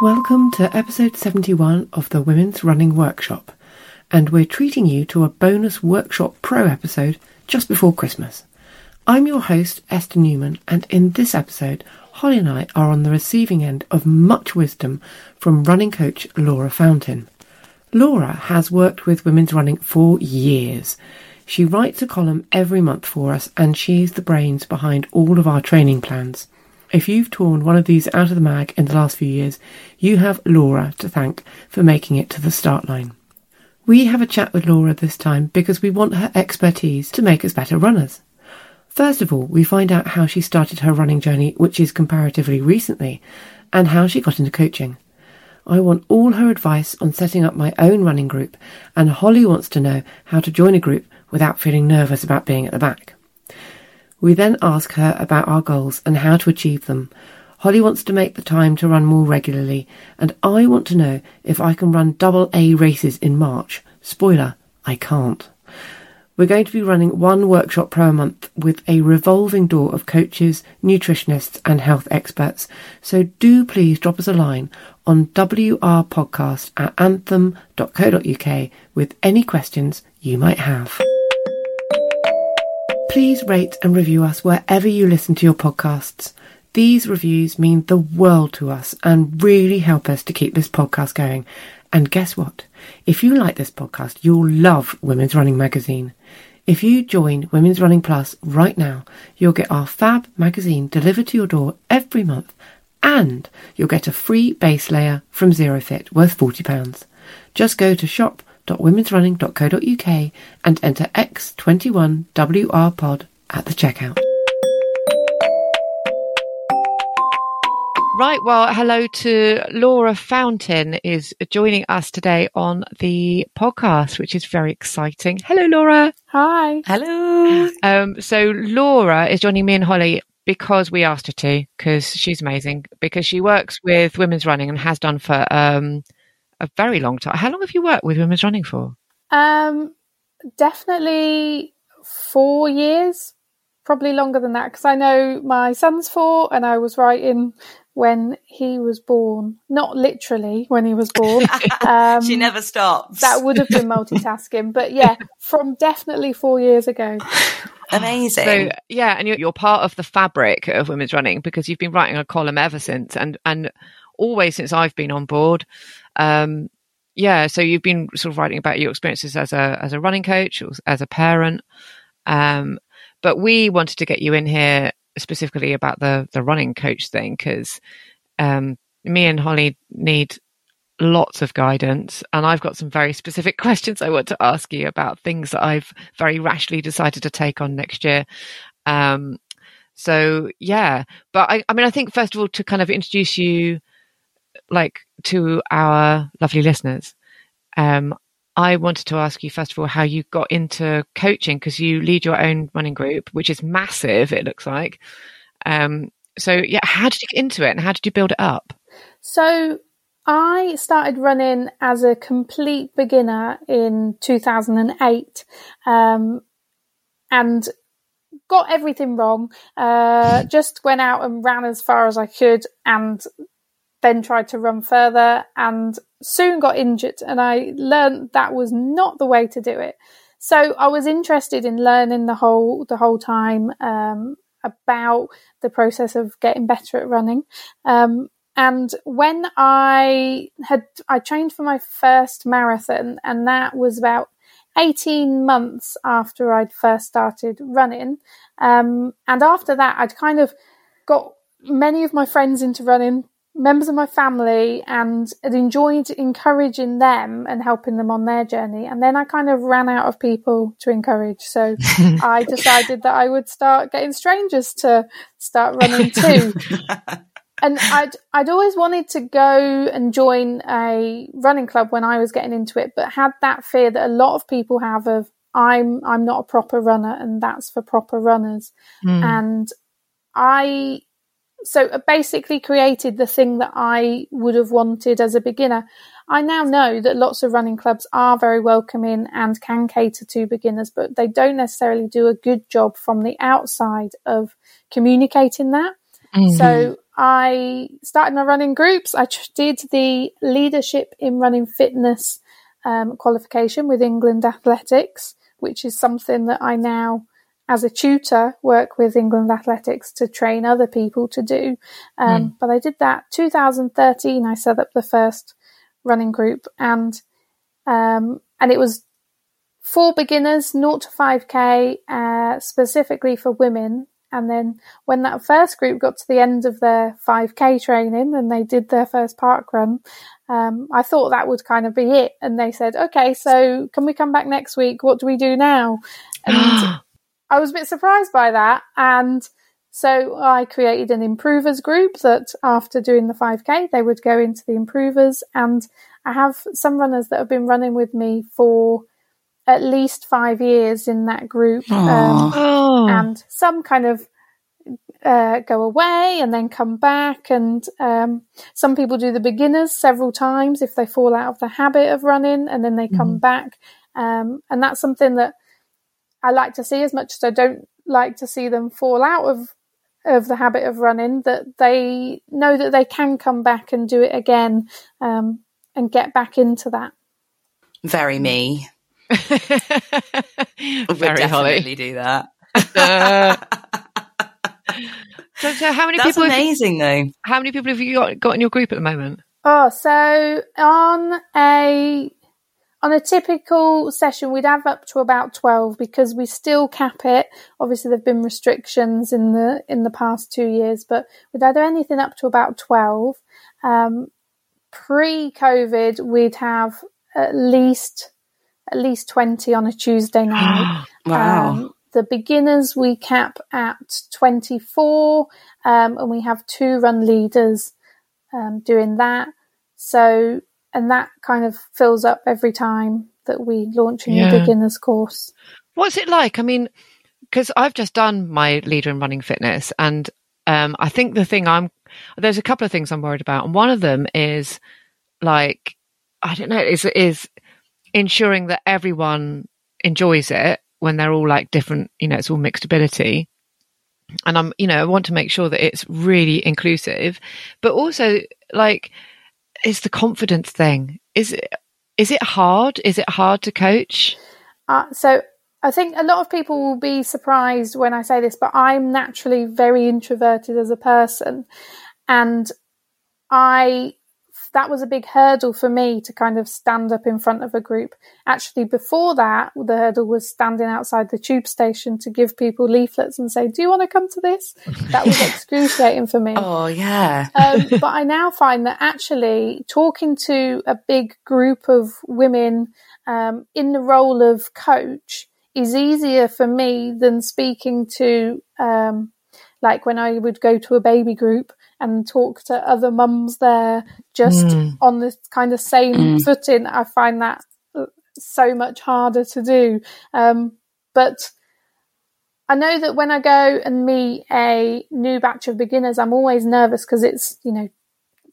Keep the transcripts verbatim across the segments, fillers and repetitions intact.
Welcome to episode seventy-one of the Women's Running Workshop, and we're treating you to a bonus Workshop Pro episode just before Christmas. I'm your host, Esther Newman, and in this episode, Holly and I are on the receiving end of much wisdom from running coach Laura Fountain. Laura has worked with women's running for years. She writes a column every month for us, and she's the brains behind all of our training plans. If you've torn one of these out of the mag in the last few years, you have Laura to thank for making it to the start line. We have a chat with Laura this time because we want her expertise to make us better runners. First of all, we find out how she started her running journey, which is comparatively recently, and how she got into coaching. I want all her advice on setting up my own running group, and Holly wants to know how to join a group without feeling nervous about being at the back. We then ask her about our goals and how to achieve them. Holly wants to make the time to run more regularly, and I want to know if I can run double A races in March. Spoiler, I can't. We're going to be running one workshop per month with a revolving door of coaches, nutritionists and health experts, so do please drop us a line on W R podcast at anthem dot co dot U K with any questions you might have. Please rate and review us wherever you listen to your podcasts. These reviews mean the world to us and really help us to keep this podcast going. And guess what? If you like this podcast, you'll love Women's Running Magazine. If you join Women's Running Plus right now, you'll get our fab magazine delivered to your door every month, and you'll get a free base layer from Zero Fit worth forty pounds. Just go to shop. womens running dot co dot U K and enter X twenty-one W R pod at the checkout. Right, well, hello to Laura Fountain is joining us today on the podcast, which is very exciting. Hello, Laura. Hi. Hello. Um, so Laura is joining me and Holly because we asked her to, because she's amazing, because she works with women's running and has done for... Um, a very long time. How long have you worked with Women's Running for? Um, definitely four years, probably longer than that, because I know my son's four and I was writing when he was born. Not literally when he was born. Um, she never stops. That would have been multitasking. But yeah, from definitely four years ago. Amazing. So yeah, and you're, you're part of the fabric of Women's Running because you've been writing a column ever since and and always since I've been on board. Um, yeah, so you've been sort of writing about your experiences as a as a running coach, as a parent. Um, but we wanted to get you in here specifically about the, the running coach thing because um, me and Holly need lots of guidance. And I've got some very specific questions I want to ask you about things that I've very rashly decided to take on next year. Um, so, yeah. But I, I mean, I think first of all, to kind of introduce you like to our lovely listeners, um I wanted to ask you, first of all, how you got into coaching, because you lead your own running group, which is massive, it looks like. Um, so, yeah, how did you get into it and how did you build it up? So I started running as a complete beginner in two thousand eight um, and got everything wrong. Uh, just went out and ran as far as I could and then tried to run further and soon got injured. And I learned that was not the way to do it. So I was interested in learning the whole the whole time um, about the process of getting better at running. Um, and when I had, I trained for my first marathon, and that was about eighteen months after I'd first started running. Um, and after that, I'd kind of got many of my friends into running, members of my family, and had enjoyed encouraging them and helping them on their journey. And then I kind of ran out of people to encourage. So I decided that I would start getting strangers to start running too. And I'd, I'd always wanted to go and join a running club when I was getting into it, but had that fear that a lot of people have of, I'm, I'm not a proper runner and that's for proper runners. Mm. And I, so I basically created the thing that I would have wanted as a beginner. I now know that lots of running clubs are very welcoming and can cater to beginners, but they don't necessarily do a good job from the outside of communicating that. Mm-hmm. So I started my running groups. I did the Leadership in Running Fitness um, qualification with England Athletics, which is something that I now, as a tutor, work with England Athletics to train other people to do. Um, mm. But I did that two thousand thirteen. I set up the first running group, and um, and it was for beginners, zero to five K, uh, specifically for women. And then when that first group got to the end of their five K training and they did their first park run, um, I thought that would kind of be it. And they said, okay, so can we come back next week? What do we do now? And I was a bit surprised by that. And so I created an improvers group that after doing the five K, they would go into the improvers. And I have some runners that have been running with me for at least five years in that group, um, oh. and some kind of uh, go away and then come back. And um, some people do the beginners several times if they fall out of the habit of running, and then they come mm. back. Um, and that's something that I like to see, as much as I don't like to see them fall out of, of the habit of running, that they know that they can come back and do it again um, and get back into that. Very me. We'll definitely Holly. Do that. Uh, so, so how many That's people? That's amazing, you, though. How many people have you got, got in your group at the moment? Oh, so on a on a typical session, we'd have up to about twelve, because we still cap it. Obviously, there've been restrictions in the in the past two years, but we'd have anything up to about twelve. Um, pre-COVID, we'd have at least. at least twenty on a Tuesday night. Wow. Um, the beginners we cap at twenty-four, um, and we have two run leaders um, doing that. So, and that kind of fills up every time that we launch a new yeah. beginners course. What's it like? I mean, because I've just done my Leader in Running Fitness, and um, I think the thing I'm, there's a couple of things I'm worried about. And one of them is like, I don't know, is is, ensuring that everyone enjoys it when they're all like different, you know, it's all mixed ability. And I'm, you know, I want to make sure that it's really inclusive, but also like, it's the confidence thing. Is it, is it hard? Is it hard to coach? Uh, so I think a lot of people will be surprised when I say this, but I'm naturally very introverted as a person. And I, that was a big hurdle for me to kind of stand up in front of a group. Actually, before that, the hurdle was standing outside the tube station to give people leaflets and say, do you want to come to this? That was excruciating for me. Oh, yeah. um, but I now find that actually talking to a big group of women um, in the role of coach is easier for me than speaking to, um, like when I would go to a baby group and talk to other mums there, just mm. on this kind of same mm. footing. I find that so much harder to do. Um, but I know that when I go and meet a new batch of beginners, I'm always nervous because it's, you know,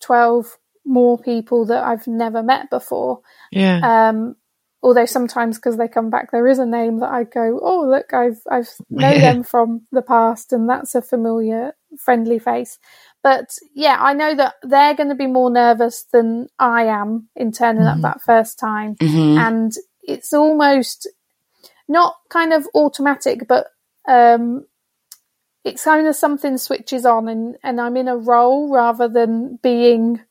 twelve more people that I've never met before. Yeah. Um, although sometimes because they come back, there is a name that I go, oh, look, I've I've known yeah. them from the past, and that's a familiar, friendly face. But yeah, I know that they're going to be more nervous than I am in turning mm-hmm. up that first time. Mm-hmm. And it's almost not kind of automatic, but um, it's kind of something switches on, and, and I'm in a role rather than being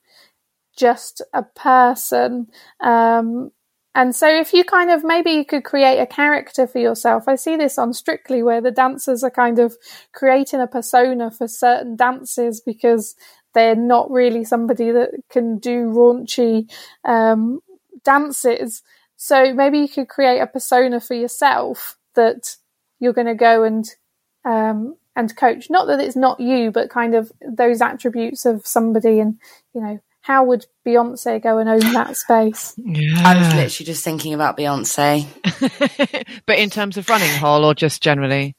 just a person. Um, and so if you kind of, maybe you could create a character for yourself. I see this on Strictly where the dancers are kind of creating a persona for certain dances because they're not really somebody that can do raunchy um, dances. So maybe you could create a persona for yourself that you're going to go and um, and coach. Not that it's not you, but kind of those attributes of somebody, and, you know, how would Beyonce go and own that space? Yeah. I was literally just thinking about Beyonce. But in terms of running, Hall, or just generally?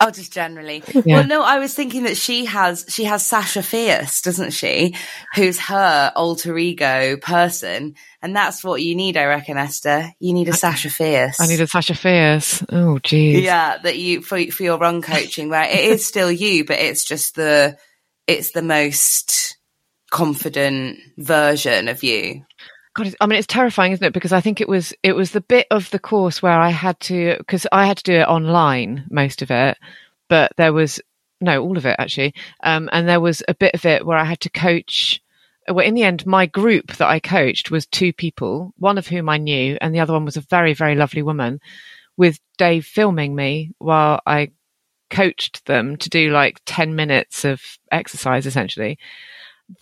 Oh, just generally. Yeah. Well, no, I was thinking that she has she has Sasha Fierce, doesn't she? Who's her alter ego person. And that's what you need, I reckon, Esther. You need a I, Sasha Fierce. I need a Sasha Fierce. Oh, geez. Yeah, that you for, for your run coaching, where it is still you, but it's just the it's the most confident version of you. God, I mean, it's terrifying, isn't it? Because I think it was it was the bit of the course where I had to, because I had to do it online, most of it, but there was, no, all of it actually, um, and there was a bit of it where I had to coach. Well, in the end, my group that I coached was two people, one of whom I knew, and the other one was a very, very lovely woman, with Dave filming me while I coached them to do like ten minutes of exercise, essentially.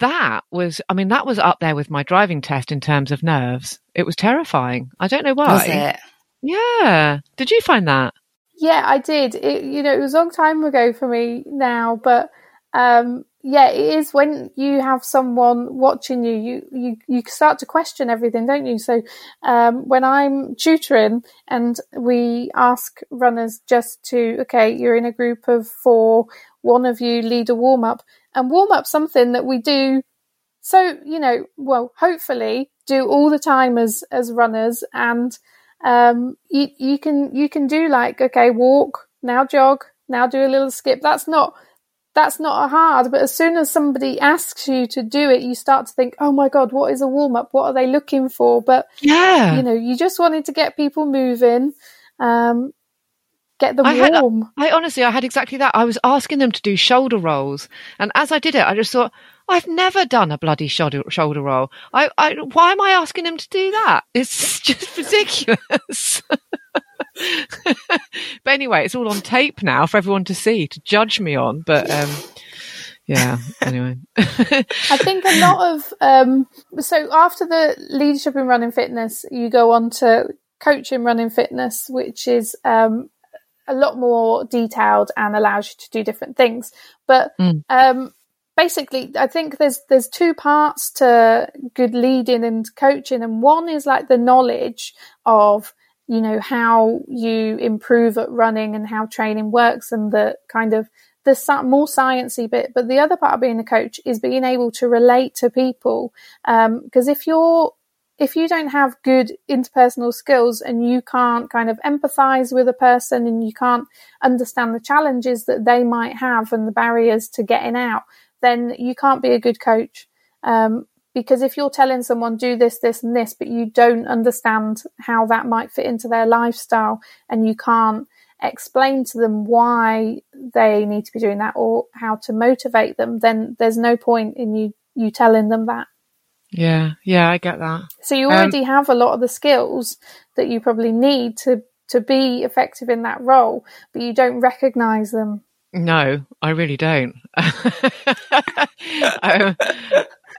That was, I mean, that was up there with my driving test in terms of nerves. It was terrifying. I don't know why. Was it? Yeah. Did you find that? Yeah, I did. It, you know, it was a long time ago for me now, but um, yeah, it is when you have someone watching you, you, you, you start to question everything, don't you? So um, when I'm tutoring and we ask runners just to, okay, you're in a group of four, one of you lead a warm-up, and warm up something that we do, so, you know, well, hopefully do all the time as as runners. And um, you, you can you can do like, okay, walk, now jog, now do a little skip. That's not that's not hard. But as soon as somebody asks you to do it, you start to think, oh my God, what is a warm up? What are they looking for? But yeah, you know, you just wanted to get people moving. Um, Get them I warm. Had, I honestly, I had exactly that. I was asking them to do shoulder rolls, and as I did it, I just thought, I've never done a bloody shoulder shoulder roll. I, I why am I asking them to do that? It's just ridiculous. But anyway, it's all on tape now for everyone to see, to judge me on. But um, yeah, anyway. I think a lot of um, so after the leadership in running fitness, you go on to coaching running fitness, which is. Um, a lot more detailed and allows you to do different things. But mm. um, basically, I think there's there's two parts to good leading and coaching. And one is like the knowledge of, you know, how you improve at running and how training works and the kind of the more sciencey bit. But the other part of being a coach is being able to relate to people. Um, because if you're If you don't have good interpersonal skills and you can't kind of empathize with a person and you can't understand the challenges that they might have and the barriers to getting out, then you can't be a good coach. Um, because if you're telling someone do this, this and this, but you don't understand how that might fit into their lifestyle and you can't explain to them why they need to be doing that or how to motivate them, then there's no point in you, you telling them that. Yeah, yeah, I get that. So you already um, have a lot of the skills that you probably need to, to be effective in that role, but you don't recognise them. No, I really don't. um,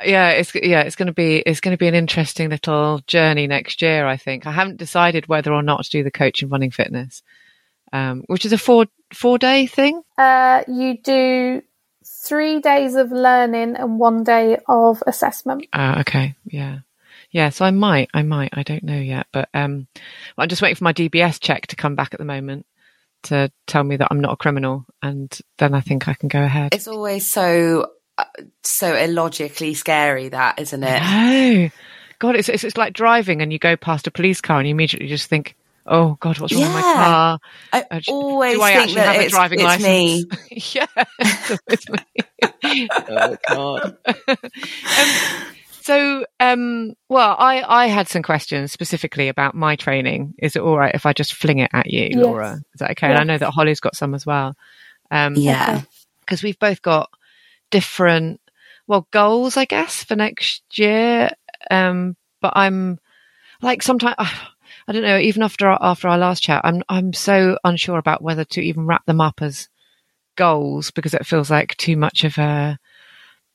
yeah, it's yeah, it's going to be it's going to be an interesting little journey next year. I think I haven't decided whether or not to do the coach and running fitness, um, which is a four four day thing. Uh, you do. Three days of learning and one day of assessment. Uh, okay, yeah. Yeah, so I might, I might, I don't know yet, but um, I'm just waiting for my D B S check to come back at the moment to tell me that I'm not a criminal, and then I think I can go ahead. It's always so, so illogically scary, that, isn't it? No, God, it's, it's it's like driving and you go past a police car and you immediately just think, oh God, what's wrong yeah. with my car? I uh, always do I think actually that have it's, a driving it's license? Me. Yeah, it's always me. Oh God. um, So, um, well, I, I had some questions specifically about my training. Is it all right if I just fling it at you, yes. Laura? Is that okay? Yes. And I know that Holly's got some as well. Um, yeah. Because we've both got different, well, goals, I guess, for next year. Um, but I'm like sometimes, I don't know, even after our, after our last chat, I'm I'm so unsure about whether to even wrap them up as goals, because it feels like too much of a,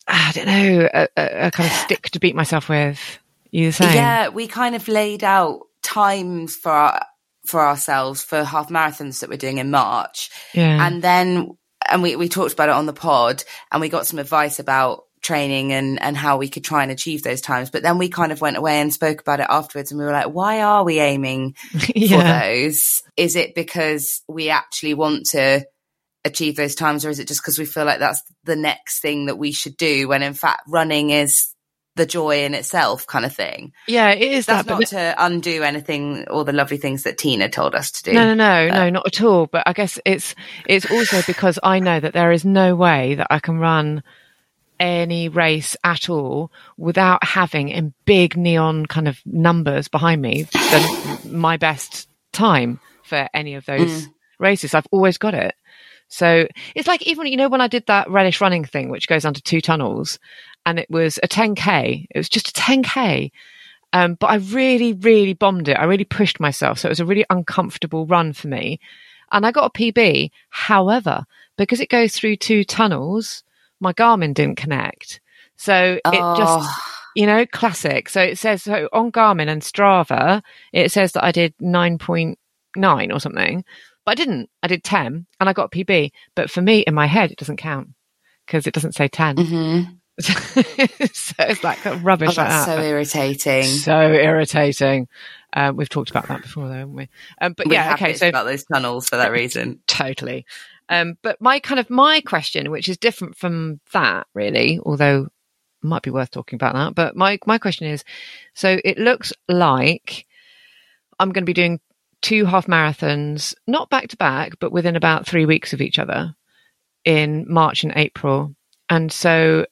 I don't know, a, a kind of stick to beat myself with. You the same? Yeah, we kind of laid out times for our, for ourselves for half marathons that we're doing in March. Yeah. And then, and we, we talked about it on the pod, and we got some advice about training and, and how we could try and achieve those times. But then we kind of went away and spoke about it afterwards, and we were like, why are we aiming yeah. for those? Is it because we actually want to achieve those times, or is it just because we feel like that's the next thing that we should do, when in fact running is the joy in itself kind of thing? Yeah, it is. That's that, not to undo anything, all the lovely things that Tina told us to do. No, no, no, but. no, not at all. But I guess it's it's also because I know that there is no way that I can run any race at all without having in big neon kind of numbers behind me the, my best time for any of those mm. races. I've always got it. So it's like, even, you know, when I did that Relish Running thing, which goes under two tunnels, and it was a ten K, it was just a ten K. Um, but I really, really bombed it. I really pushed myself. So it was a really uncomfortable run for me. And I got a P B. However, because it goes through two tunnels, my Garmin didn't connect. So it oh. just, you know, classic. So it says, so on Garmin and Strava, it says that I did nine point nine or something. But I didn't. I did ten and I got P B. But for me, in my head, it doesn't count because it doesn't say ten. Mm-hmm. So it's like rubbish. Oh, that's like that. So irritating. So irritating. Um, we've talked about that before, though, haven't we? Um, but we yeah, okay. So about those tunnels for that reason, totally. Um, but my kind of my question, which is different from that, really, although it might be worth talking about that. But my my question is, so it looks like I'm going to be doing two half marathons, not back to back, but within about three weeks of each other in March and April. And so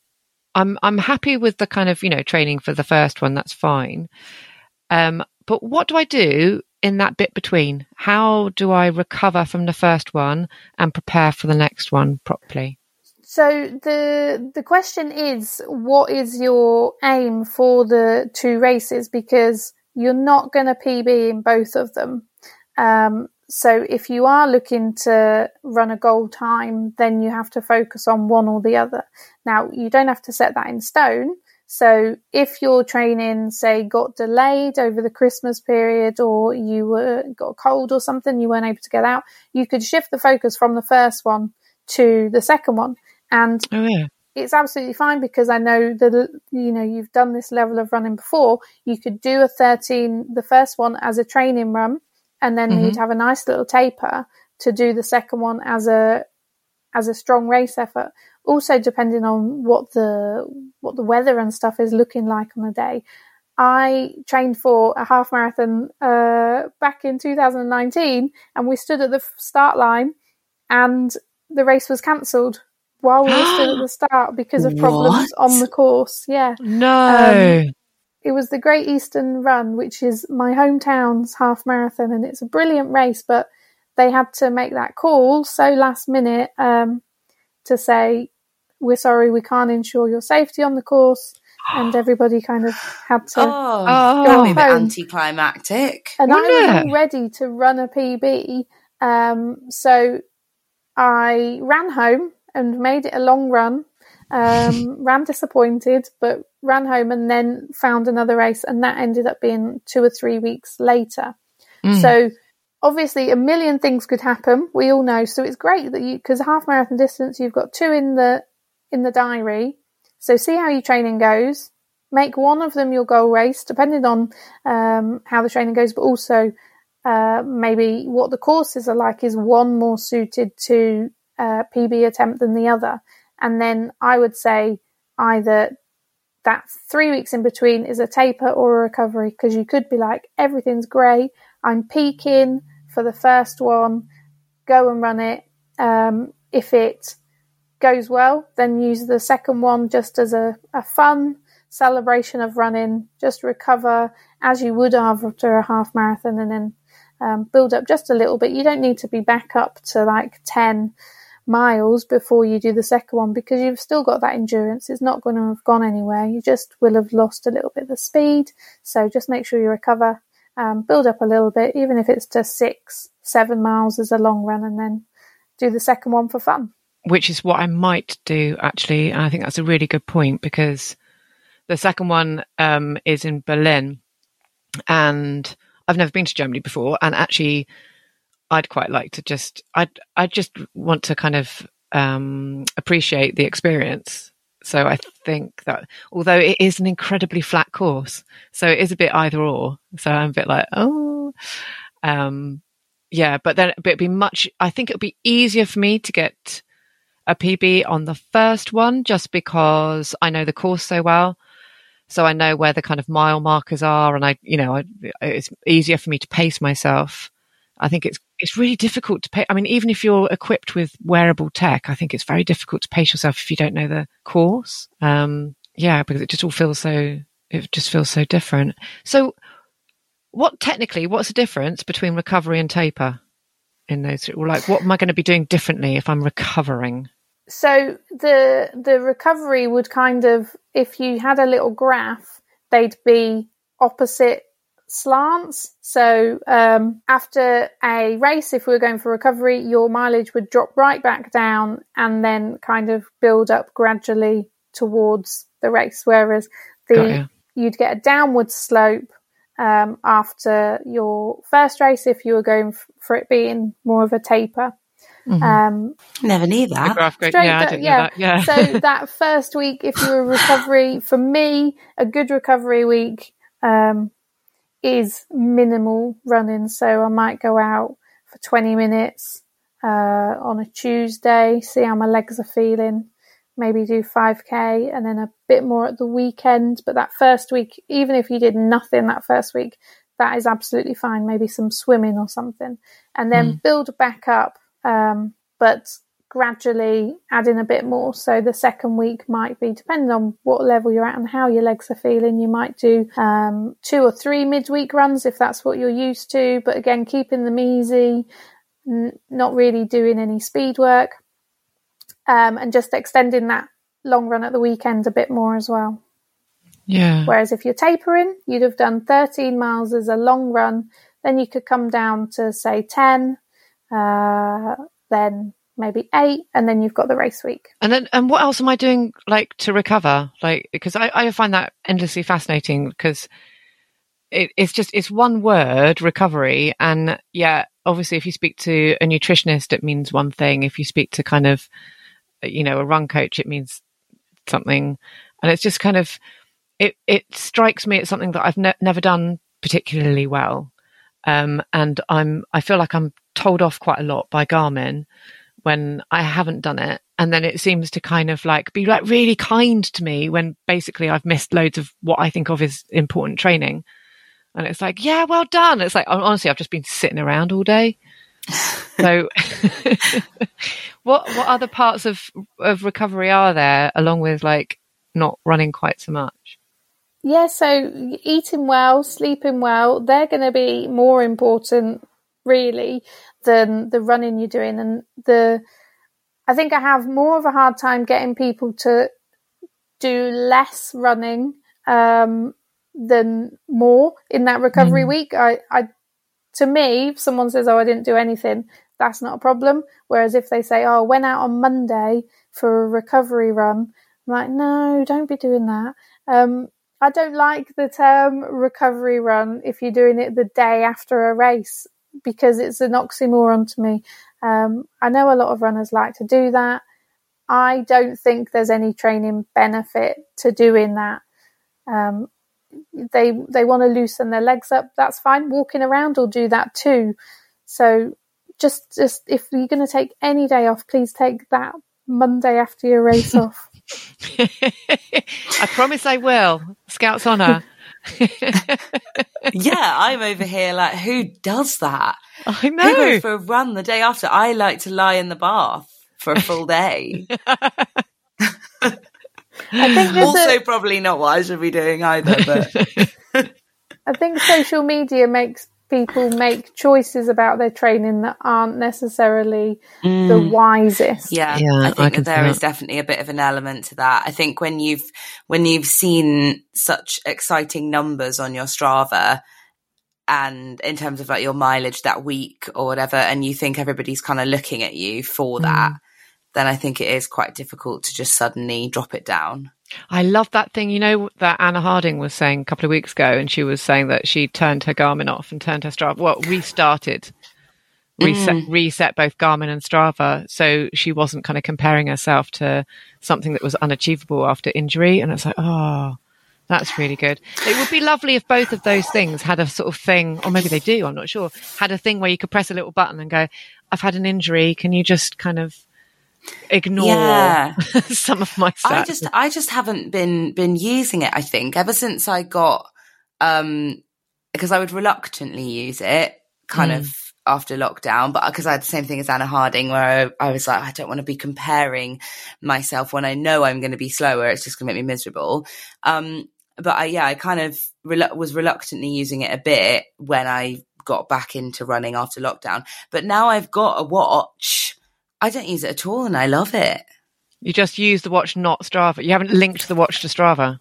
I'm I'm happy with the kind of, you know, training for the first one. That's fine. Um, but what do I do in that bit between? How do I recover from the first one and prepare for the next one properly? So the the question is, what is your aim for the two races? Because you're not going to P B in both of them. Um, so if you are looking to run a goal time, then you have to focus on one or the other. Now, you don't have to set that in stone. So if your training, say, got delayed over the Christmas period, or you were got a cold or something, you weren't able to get out, you could shift the focus from the first one to the second one. And oh, yeah. it's absolutely fine, because I know that, you know, you've done this level of running before. You could do a thirteen, the first one as a training run, and then mm-hmm. you'd have a nice little taper to do the second one as a as a strong race effort. Also, depending on what the what the weather and stuff is looking like on the day. I trained for a half marathon uh, back in two thousand nineteen, and we stood at the start line, and the race was cancelled while we were still at the start because of problems what? on the course. Yeah. No. Um, it was the Great Eastern Run, which is my hometown's half marathon, and it's a brilliant race, but they had to make that call so last minute um, to say, we're sorry, we can't ensure your safety on the course, and everybody kind of had to oh, go oh, home. Anticlimactic. And Wouldn't I was it? ready to run a P B, um, so I ran home and made it a long run. Um, ran disappointed, but ran home and then found another race, and that ended up being two or three weeks later. Mm. So obviously a million things could happen. We all know. So it's great that you, because half marathon distance, you've got two in the in the diary. So see how your training goes. make one of them your goal race, depending on um, how the training goes, but also uh, maybe what the courses are like. Is one more suited to uh, P B attempt than the other? And then I would say either that three weeks in between is a taper or a recovery, because you could be like, everything's grey, I'm peaking for the first one, go and run it. Um, if it goes well, then use the second one just as a, a fun celebration of running, just recover as you would after a half marathon, and then um, build up just a little bit. You don't need to be back up to like ten miles before you do the second one, because you've still got that endurance. It's not going to have gone anywhere. You just will have lost a little bit of the speed. So just make sure you recover, um, build up a little bit, even if it's to six, seven miles as a long run, and then do the second one for fun. Which is what I might do, actually. And I think that's a really good point, because the second one um, is in Berlin, and I've never been to Germany before. And actually, I'd quite like to just, I I just want to kind of um, appreciate the experience. So I think that, although it is an incredibly flat course, so it is a bit either or. So I'm a bit like, oh, um, yeah. But then, but it'd be much. I think it'd be easier for me to get a P B on the first one, just because I know the course so well. So I know where the kind of mile markers are, and I, you know, I, it's easier for me to pace myself. I think it's it's really difficult to pace. I mean, even if you're equipped with wearable tech, I think it's very difficult to pace yourself if you don't know the course. Um, yeah, because it just all feels so, it just feels so different. So what technically, what's the difference between recovery and taper in those? Like, what am I going to be doing differently if I'm recovering? So the the recovery would kind of, if you had a little graph, they'd be opposite slants. So um, after a race, if we were going for recovery, your mileage would drop right back down and then kind of build up gradually towards the race. Whereas the you'd get a downward slope um, after your first race if you were going for it being more of a taper. Mm-hmm. Um, Never knew that. Grade, yeah, up, I didn't yeah. know that. Yeah. So that first week, if you were recovery, for me, a good recovery week um, is minimal running. So I might go out for twenty minutes uh, on a Tuesday, see how my legs are feeling, maybe do five K and then a bit more at the weekend. But that first week, even if you did nothing that first week, that is absolutely fine. Maybe some swimming or something, and then mm. build back up. Um, but gradually add in a bit more. So the second week might be, depending on what level you're at and how your legs are feeling, you might do um, two or three midweek runs if that's what you're used to. But again, keeping them easy, n- not really doing any speed work, um, and just extending that long run at the weekend a bit more as well. Yeah. Whereas if you're tapering, you'd have done thirteen miles as a long run. Then you could come down to, say, ten uh then maybe eight, and then you've got the race week. And then and what else am I doing, like, to recover? Like, because I, I find that endlessly fascinating, because it, it's just it's one word, recovery, and yeah, obviously if you speak to a nutritionist it means one thing, if you speak to kind of, you know, a run coach it means something, and it's just kind of it it strikes me it's something that I've ne- never done particularly well. Um, and I'm, I feel like I'm told off quite a lot by Garmin when I haven't done it. And then it seems to kind of like be like really kind to me when basically I've missed loads of what I think of as important training. And it's like, yeah, well done. It's like, honestly, I've just been sitting around all day. So what, what other parts of, of recovery are there, along with like not running quite so much? Yeah, so eating well, sleeping well, they're going to be more important really than the running you're doing. And the, I think I have more of a hard time getting people to do less running um, than more in that recovery mm. week. I, I, to me, if someone says, oh, I didn't do anything, that's not a problem. Whereas if they say, oh, I went out on Monday for a recovery run, I'm like, no, don't be doing that. Um, I don't like the term recovery run if you're doing it the day after a race, because it's an oxymoron to me. Um, I know a lot of runners like to do that. I don't think there's any training benefit to doing that. um, they they want to loosen their legs up, that's fine. Walking around will do that too. So just just if you're going to take any day off, please take that Monday after your race off. I promise I will. Scout's honour. Yeah, I'm over here like, who does that? I know. Who goes for a run the day after? I like to lie in the bath for a full day. I think also a, probably not what I should be doing either, but I think social media makes people make choices about their training that aren't necessarily mm. the wisest. Yeah, yeah, I think I that there that. is definitely a bit of an element to that. I think when you've when you've seen such exciting numbers on your Strava and in terms of like your mileage that week or whatever, and you think everybody's kind of looking at you for mm. that, then I think it is quite difficult to just suddenly drop it down. I love that thing, you know, that Anna Harding was saying a couple of weeks ago, and she was saying that she turned her Garmin off and turned her Strava, well, restarted, reset, mm. reset both Garmin and Strava, so she wasn't kind of comparing herself to something that was unachievable after injury. And it's like, oh, that's really good. It would be lovely if both of those things had a sort of thing, or maybe they do, I'm not sure, had a thing where you could press a little button and go, I've had an injury, can you just kind of ignore yeah. some of my stats. I just I just haven't been been using it, I think, ever since I got um because I would reluctantly use it kind mm. of after lockdown, but because I had the same thing as Anna Harding where I, I was like, I don't want to be comparing myself when I know I'm going to be slower, it's just going to make me miserable. Um but I yeah I kind of relu- was reluctantly using it a bit when I got back into running after lockdown, but now I've got a watch, I don't use it at all and I love it. You just use the watch, not Strava. You haven't linked the watch to Strava?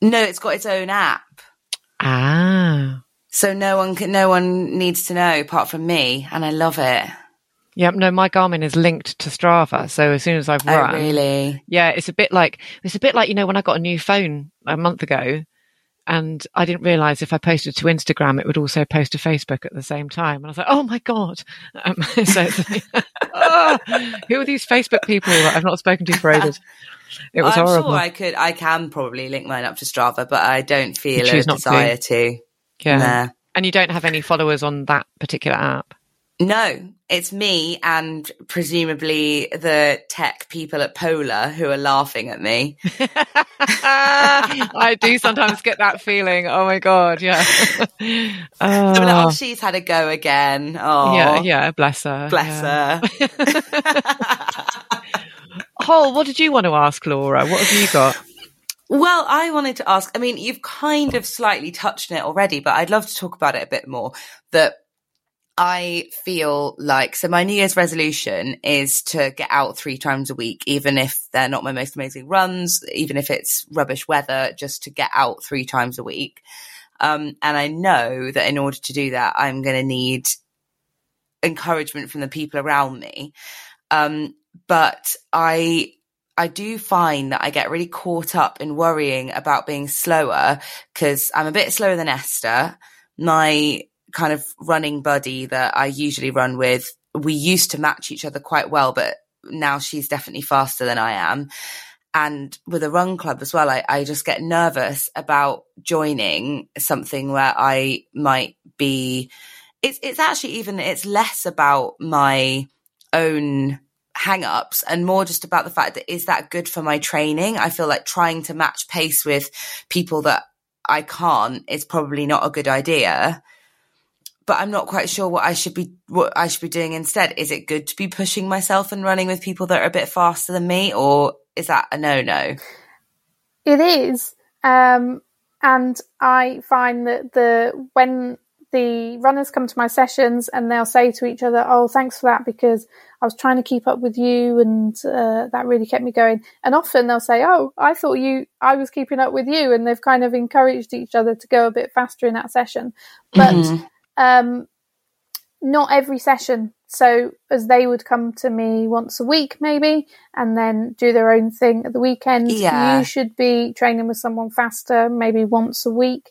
No, it's got its own app. Ah. So no one can, no one needs to know apart from me, and I love it. Yeah, no, my Garmin is linked to Strava, so as soon as I've run. Oh, really? Yeah, it's a bit like it's a bit like, you know, when I got a new phone a month ago and I didn't realise if I posted to Instagram, it would also post to Facebook at the same time. And I was like, oh, my God. Um, so, oh, who are these Facebook people that I've not spoken to for ages? It was I'm horrible. Sure I could, I can probably link mine up to Strava, but I don't feel a desire to. to. Yeah. Nah. And you don't have any followers on that particular app? No, it's me and presumably the tech people at Polar who are laughing at me. I do sometimes get that feeling. Oh, my God. Yeah. Oh, like, oh she's had a go again. Oh, yeah. Yeah. Bless her. Bless yeah. her. Hol, what did you want to ask, Laura? What have you got? Well, I wanted to ask, I mean, you've kind of slightly touched on it already, but I'd love to talk about it a bit more. That I feel like, so my New Year's resolution is to get out three times a week, even if they're not my most amazing runs, even if it's rubbish weather, just to get out three times a week. Um, and I know that in order to do that, I'm going to need encouragement from the people around me. Um, but I, I do find that I get really caught up in worrying about being slower because I'm a bit slower than Esther. My kind of running buddy that I usually run with, we used to match each other quite well, but now she's definitely faster than I am. And with a run club as well, I, I just get nervous about joining something where I might be, it's, it's actually even, it's less about my own hang-ups and more just about the fact that, is that good for my training? I feel like trying to match pace with people that I can't is probably not a good idea. But I'm not quite sure what I should be what I should be doing instead. Is it good to be pushing myself and running with people that are a bit faster than me, or is that a no-no? It is, um, and I find that the when the runners come to my sessions and they'll say to each other, "Oh, thanks for that because I was trying to keep up with you, and uh, that really kept me going." And often they'll say, "Oh, I thought you I was keeping up with you," and they've kind of encouraged each other to go a bit faster in that session, but. Mm-hmm. Um, not every session. So as they would come to me once a week, maybe, and then do their own thing at the weekend. Yeah. You should be training with someone faster, maybe once a week,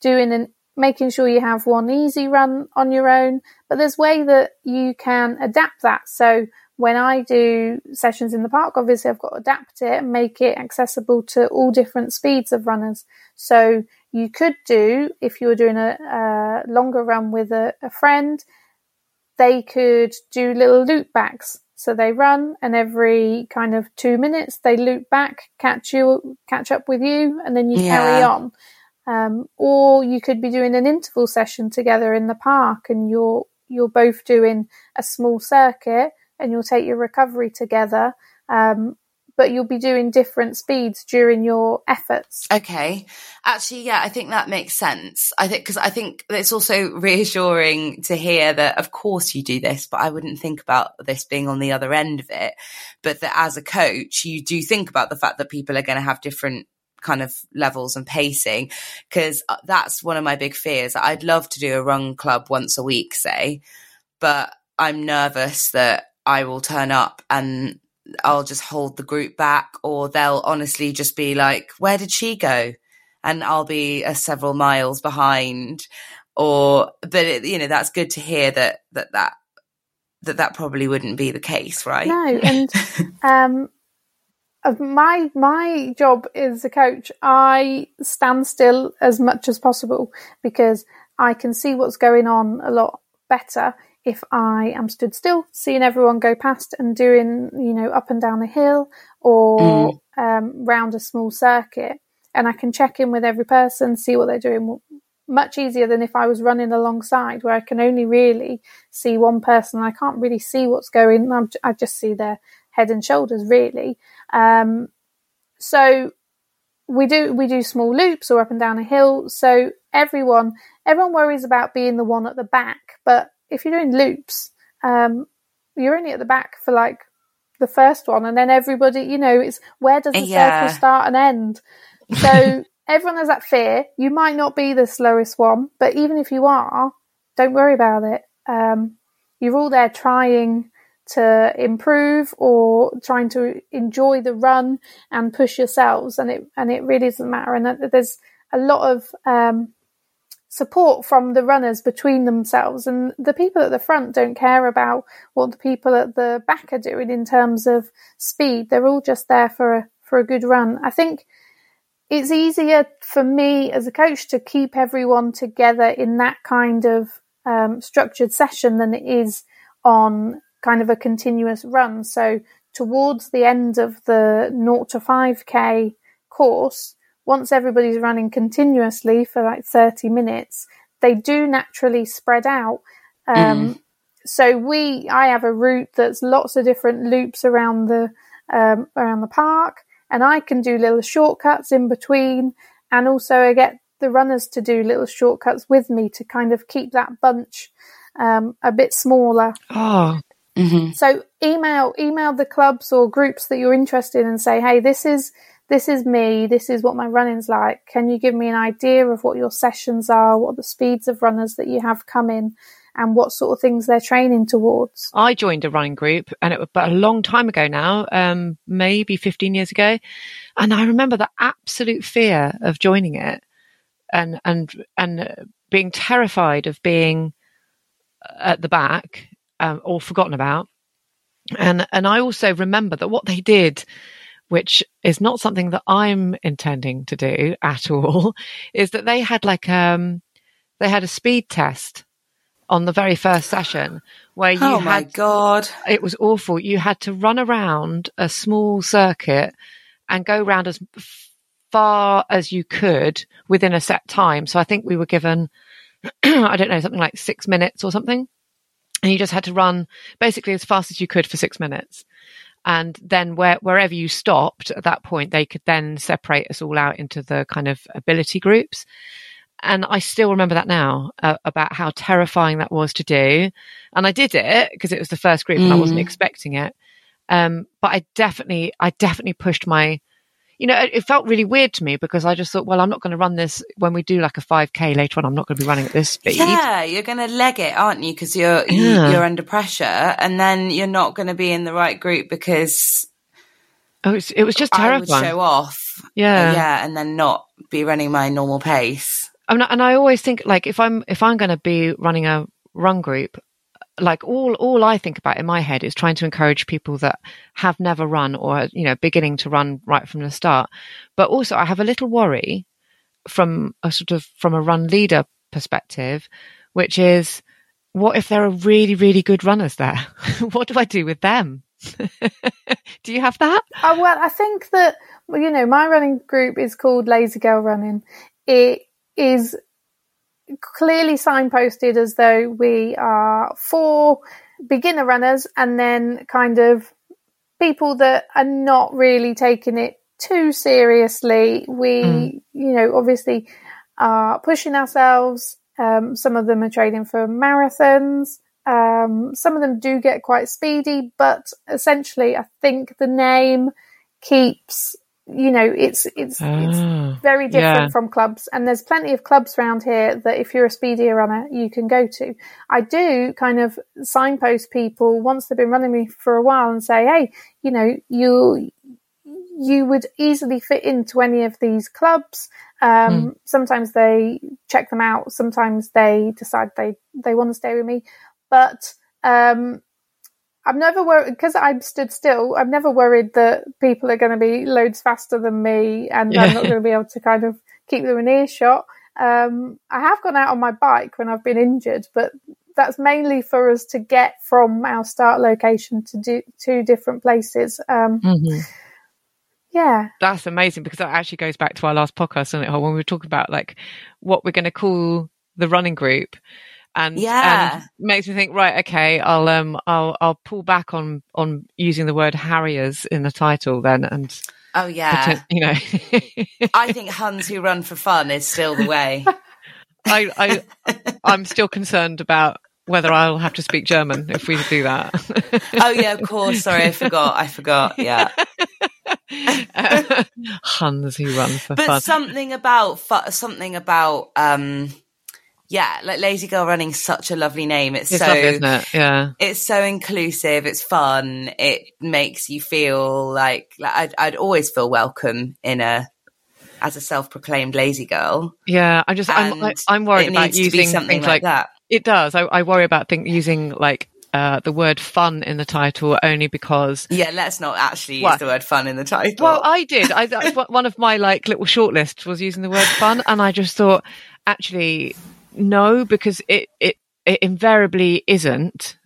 doing and making sure you have one easy run on your own. But there's a way that you can adapt that. So when I do sessions in the park, obviously I've got to adapt it and make it accessible to all different speeds of runners. So you could do, if you were doing a, a longer run with a, a friend, they could do little loop backs. So they run, and every kind of two minutes they loop back, catch you, catch up with you, and then you yeah. carry on. Um, or you could be doing an interval session together in the park, and you're you're both doing a small circuit, and you'll take your recovery together. Um, but you'll be doing different speeds during your efforts. Okay, actually, yeah, I think that makes sense. I think because I think it's also reassuring to hear that, of course, you do this, but I wouldn't think about this being on the other end of it. But that as a coach, you do think about the fact that people are going to have different kind of levels and pacing, because that's one of my big fears. I'd love to do a run club once a week, say, but I'm nervous that I will turn up and I'll just hold the group back, or they'll honestly just be like, where did she go? And I'll be uh, several miles behind. Or, but it, you know, that's good to hear that, that, that, that, that probably wouldn't be the case, right? No. And, um, my, my job as a coach, I stand still as much as possible, because I can see what's going on a lot better if I am stood still, seeing everyone go past and doing, you know, up and down a hill or mm. um, round a small circuit. And I can check in with every person, see what they're doing, much easier than if I was running alongside, where I can only really see one person. I can't really see what's going on. I just see their head and shoulders, really. Um, so we do we do small loops or up and down a hill. So everyone, everyone worries about being the one at the back, but if you're doing loops, um, you're only at the back for like the first one, and then everybody, you know, it's where does the yeah. circle start and end? So everyone has that fear. You might not be the slowest one, but even if you are, don't worry about it. Um, you're all there trying to improve or trying to enjoy the run and push yourselves, and it and it really doesn't matter. And there's a lot of um, support from the runners between themselves, and the people at the front don't care about what the people at the back are doing in terms of speed. They're all just there for a for a good run. I think it's easier for me as a coach to keep everyone together in that kind of um, structured session than it is on kind of a continuous run. So towards the end of the zero to five K course, once everybody's running continuously for like thirty minutes, they do naturally spread out. Um, mm. So we, I have a route that's lots of different loops around the um, around the park, and I can do little shortcuts in between. And also I get the runners to do little shortcuts with me to kind of keep that bunch um, a bit smaller. Oh. Mm-hmm. So email email the clubs or groups that you're interested in and say, hey, this is... This is me, this is what my running's like. Can you give me an idea of what your sessions are, what the speeds of runners that you have come in, and what sort of things they're training towards? I joined a running group, and it was but a long time ago now, um, maybe fifteen years ago. And I remember the absolute fear of joining it and, and, and being terrified of being at the back um, or forgotten about. And, and I also remember that what they did, which is not something that I'm intending to do at all, is that they had like um they had a speed test on the very first session where you oh my had, God, it was awful. You had to run around a small circuit and go around as far as you could within a set time. So I think we were given, I don't know, something like six minutes or something. And you just had to run basically as fast as you could for six minutes. And then where, wherever you stopped at that point, they could then separate us all out into the kind of ability groups. And I still remember that now uh, about how terrifying that was to do. And I did it because it was the first group mm. and I wasn't expecting it. Um, but I definitely, I definitely pushed my, you know, it, it felt really weird to me because I just thought, well, I'm not going to run this when we do like a five K later on. I'm not going to be running at this speed. Yeah, you're going to leg it, aren't you? Because you're yeah. you're under pressure, and then you're not going to be in the right group because oh, it was, it was just terrifying. I would show off, yeah, uh, yeah, and then not be running my normal pace. I'm not, and I always think like if I'm if I'm going to be running a run group, like all, all I think about in my head is trying to encourage people that have never run or, you know, beginning to run right from the start. But also I have a little worry from a sort of, from a run leader perspective, which is, what if there are really, really good runners there? What do I do with them? Do you have that? Uh, well, I think that, well, you know, my running group is called Lazy Girl Running. It is clearly signposted as though we are for beginner runners and then kind of people that are not really taking it too seriously. We, mm. you know, obviously are pushing ourselves. Um, some of them are training for marathons. Um, some of them do get quite speedy, but essentially I think the name keeps, you know, it's it's, oh, it's very different yeah. from clubs. And there's plenty of clubs around here that if you're a speedier runner, you can go to. I do kind of signpost people once they've been running me for a while and say, hey, you know, you you would easily fit into any of these clubs. Um, mm. Sometimes they check them out. Sometimes they decide they, they want to stay with me. But um, I've never worried, because I've stood still, I've never worried that people are going to be loads faster than me and yeah. I'm not going to be able to kind of keep them in earshot. Um, I have gone out on my bike when I've been injured, but that's mainly for us to get from our start location to do two different places. Um, mm-hmm. Yeah. That's amazing, because that actually goes back to our last podcast, isn't it, when we were talking about like what we're going to call the running group. And, yeah. and makes me think, right, okay, I'll um, I'll I'll pull back on, on using the word harriers in the title then, and oh yeah, pretend, you know, I think Huns Who Run for Fun is still the way. I I I'm still concerned about whether I'll have to speak German if we do that. Oh yeah, of course. Sorry, I forgot. I forgot. Yeah. uh, Huns Who Run for but Fun. But something about fu- something about um. Yeah, like Lazy Girl Running, such a lovely name. It's, it's so, lovely, isn't it? Yeah, it's so inclusive. It's fun. It makes you feel like, like I'd, I'd always feel welcome in a as a self-proclaimed lazy girl. Yeah, I just and I'm I, I'm worried about using something like, like that. It does. I, I worry about think, using like uh, the word "fun" in the title only because yeah, let's not actually what? use the word "fun" in the title. Well, I did. I one of my like little shortlists was using the word "fun," and I just thought actually. No, because it, it it invariably isn't,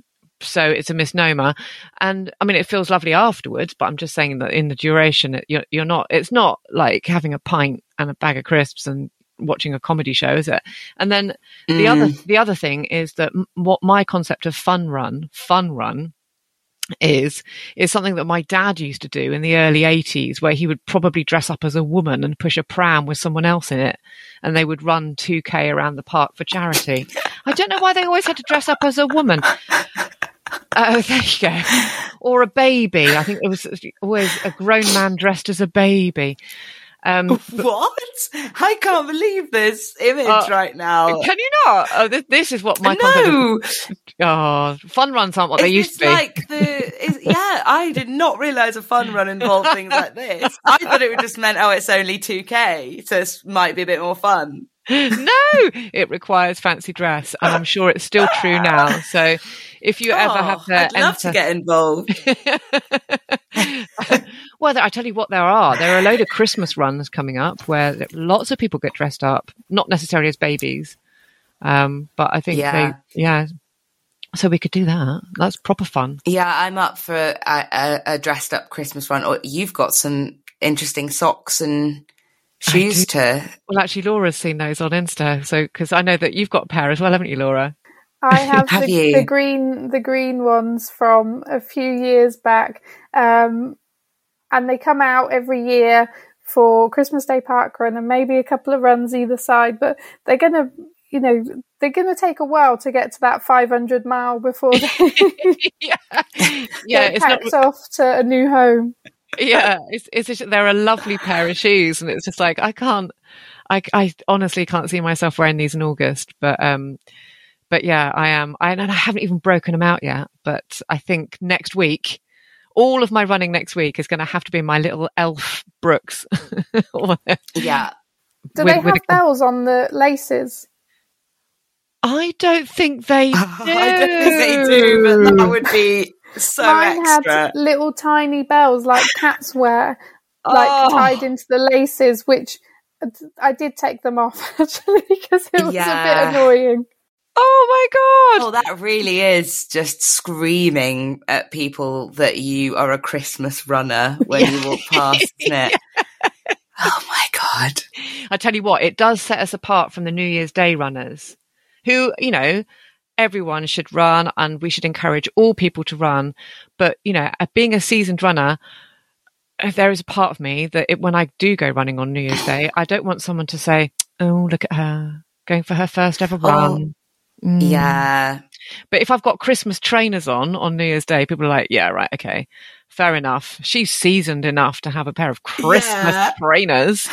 so it's a misnomer. And I mean, it feels lovely afterwards, but I'm just saying that in the duration, it, you're, you're not. It's not like having a pint and a bag of crisps and watching a comedy show, is it? And then mm. the other the other thing is that m- what my concept of fun run, fun run. is is something that my dad used to do in the early eighties, where he would probably dress up as a woman and push a pram with someone else in it, and they would run two K around the park for charity. I don't know why they always had to dress up as a woman. Oh, there you go. Or a baby. I think it was always a grown man dressed as a baby. Um, what? I can't believe this image uh, right now. Can you not? Oh, this, this is what my no. Of, oh, fun runs aren't what is they used to like be. The, is, yeah, I did not realise a fun run involved things like this. I thought it just meant, oh, it's only two K, so it might be a bit more fun. No, it requires fancy dress, and I'm sure it's still true now. So, if you oh, ever have to, I'd love enter... to get involved. Well, I tell you what, there are there are a load of Christmas runs coming up where lots of people get dressed up, not necessarily as babies, um, but I think yeah. they yeah. So we could do that. That's proper fun. Yeah, I'm up for a, a, a dressed up Christmas run. Or you've got some interesting socks and. She's to well, actually, Laura's seen those on Insta, so because I know that you've got a pair as well, haven't you, Laura? I have, have the, you? the green, the green ones from a few years back, um, and they come out every year for Christmas Day park run and maybe a couple of runs either side. But they're going to, you know, they're going to take a while to get to that five hundred mile before they yeah, yeah, it's packed not... off to a new home. Yeah, it's it's just, they're a lovely pair of shoes, and it's just like I can't, I, I honestly can't see myself wearing these in August. But um, but yeah, I am. I and I haven't even broken them out yet. But I think next week, all of my running next week is going to have to be my little elf Brooks. yeah. Do with, they have bells on the laces? I don't think they do. I don't think they do, but that would be so mine extra. Had little tiny bells like cats wear, like oh. tied into the laces, which I did take them off actually because it was yeah. a bit annoying. Oh my God. Oh, that really is just screaming at people that you are a Christmas runner when yeah. you walk past, isn't it? yeah. Oh my God. I tell you what, it does set us apart from the New Year's Day runners who, you know, everyone should run and we should encourage all people to run. But, you know, being a seasoned runner, there is a part of me that it, when I do go running on New Year's Day, I don't want someone to say, oh, look at her going for her first ever run. Oh. Mm. Yeah. But if I've got Christmas trainers on on New Year's Day, people are like, yeah, right, okay, fair enough. She's seasoned enough to have a pair of Christmas yeah. trainers.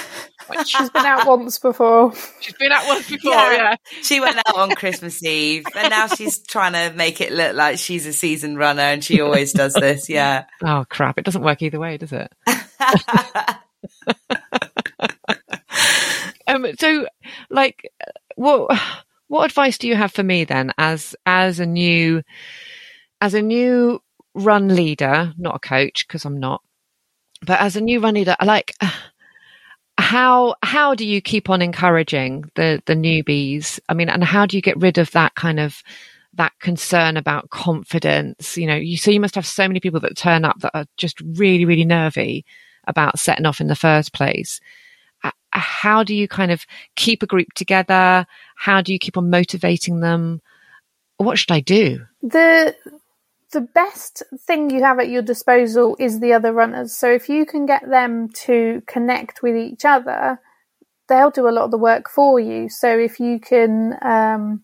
Like, she's been out once before. She's been out once before, yeah. yeah. She went out on Christmas Eve, and now she's trying to make it look like she's a seasoned runner, and she always does this, yeah. Oh, crap. It doesn't work either way, does it? um. So, like, what... What advice do you have for me then as as a new as a new run leader, not a coach because I'm not, but as a new run leader, like how how do you keep on encouraging the the newbies? I mean, and how do you get rid of that kind of that concern about confidence? You know, you so you must have so many people that turn up that are just really, really nervy about setting off in the first place. How do you kind of keep a group together? How do you keep on motivating them? What should I do? The the best thing you have at your disposal is the other runners. So if you can get them to connect with each other, they'll do a lot of the work for you. So if you can um,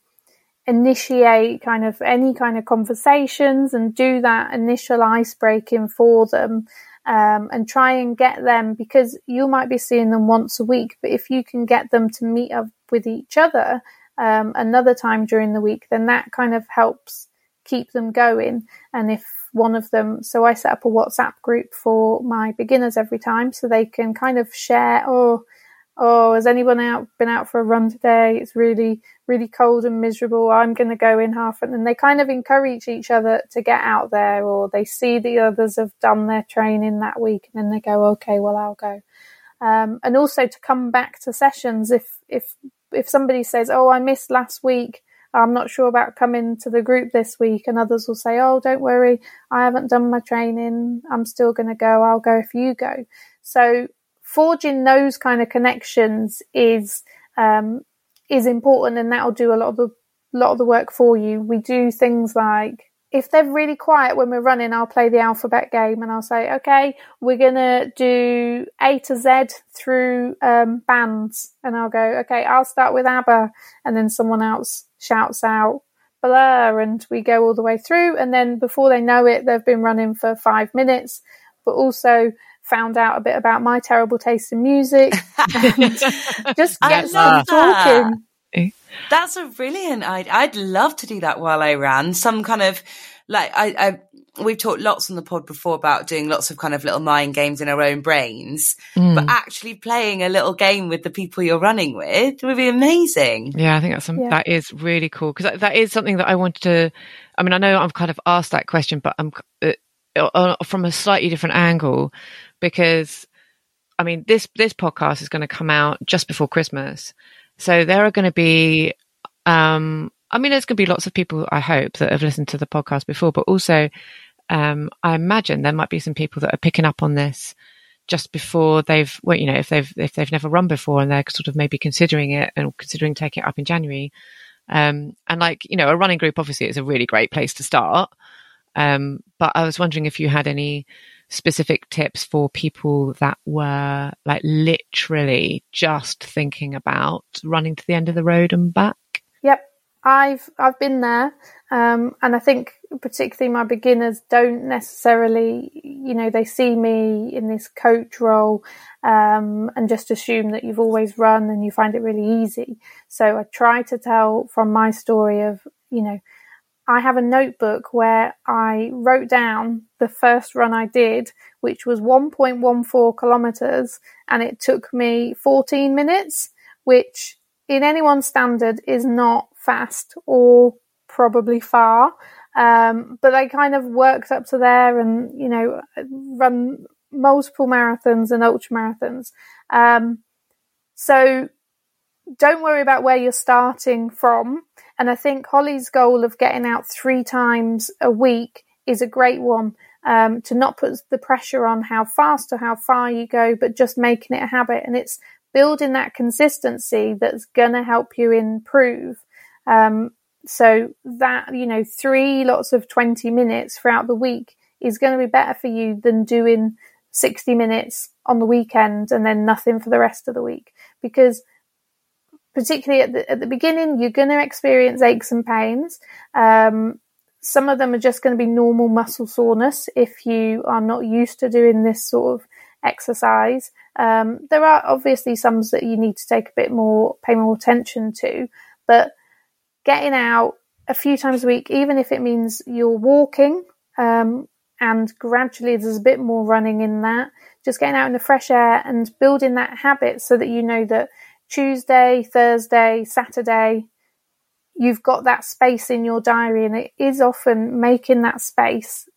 initiate kind of any kind of conversations and do that initial ice breaking for them, Um, and try and get them, because you might be seeing them once a week, but if you can get them to meet up with each other um, another time during the week, then that kind of helps keep them going. And if one of them, so I set up a WhatsApp group for my beginners every time, so they can kind of share, oh, oh, has anyone out been out for a run today? It's really, really cold and miserable. I'm going to go in half. And they kind of encourage each other to get out there, or they see the others have done their training that week, and then they go, okay, well, I'll go. Um, and also to come back to sessions. If, if, if somebody says, oh, I missed last week, I'm not sure about coming to the group this week, and others will say, oh, don't worry, I haven't done my training, I'm still going to go. I'll go if you go. So forging those kind of connections is um, is important, and that'll do a lot of the lot of the work for you. We do things like, if they're really quiet when we're running, I'll play the alphabet game, and I'll say, okay, we're gonna do A to Z through um, bands, and I'll go, okay, I'll start with ABBA, and then someone else shouts out Blur, and we go all the way through, and then before they know it, they've been running for five minutes, but also found out a bit about my terrible taste in music. Just get some talking. That. That's a brilliant idea. I'd love to do that while I ran. Some kind of like I, I we've talked lots on the pod before about doing lots of kind of little mind games in our own brains, mm. but actually playing a little game with the people you're running with would be amazing. Yeah, I think that's some, yeah. that is really cool, because that, that is something that I wanted to. I mean, I know I've kind of asked that question, but I'm uh, from a slightly different angle. Because, I mean, this, this podcast is going to come out just before Christmas. So there are going to be, um, I mean, there's going to be lots of people, I hope, that have listened to the podcast before. But also, um, I imagine there might be some people that are picking up on this just before they've, well, you know, if they've if they've never run before, and they're sort of maybe considering it and considering taking it up in January. Um, and like, you know, a running group, obviously, is a really great place to start. Um, but I was wondering if you had any specific tips for people that were like literally just thinking about running to the end of the road and back. Yep. I've, I've been there. Um, and I think particularly my beginners don't necessarily, you know, they see me in this coach role, um, and just assume that you've always run and you find it really easy. So I try to tell from my story of, you know, I have a notebook where I wrote down the first run I did, which was one point one four kilometers, and it took me fourteen minutes, which in anyone's standard is not fast or probably far. Um, but I kind of worked up to there and, you know, run multiple marathons and ultra marathons. Um, so don't worry about where you're starting from. And I think Holly's goal of getting out three times a week is a great one, um, to not put the pressure on how fast or how far you go, but just making it a habit. And it's building that consistency that's going to help you improve. Um, so that, you know, three lots of twenty minutes throughout the week is going to be better for you than doing sixty minutes on the weekend and then nothing for the rest of the week. Because particularly at the, at the beginning, you're going to experience aches and pains. Um, some of them are just going to be normal muscle soreness if you are not used to doing this sort of exercise. Um, there are obviously some that you need to take a bit more, pay more attention to, but getting out a few times a week, even if it means you're walking, um, and gradually there's a bit more running in that, just getting out in the fresh air and building that habit so that you know that Tuesday, Thursday, Saturday, you've got that space in your diary. And it is often making that space.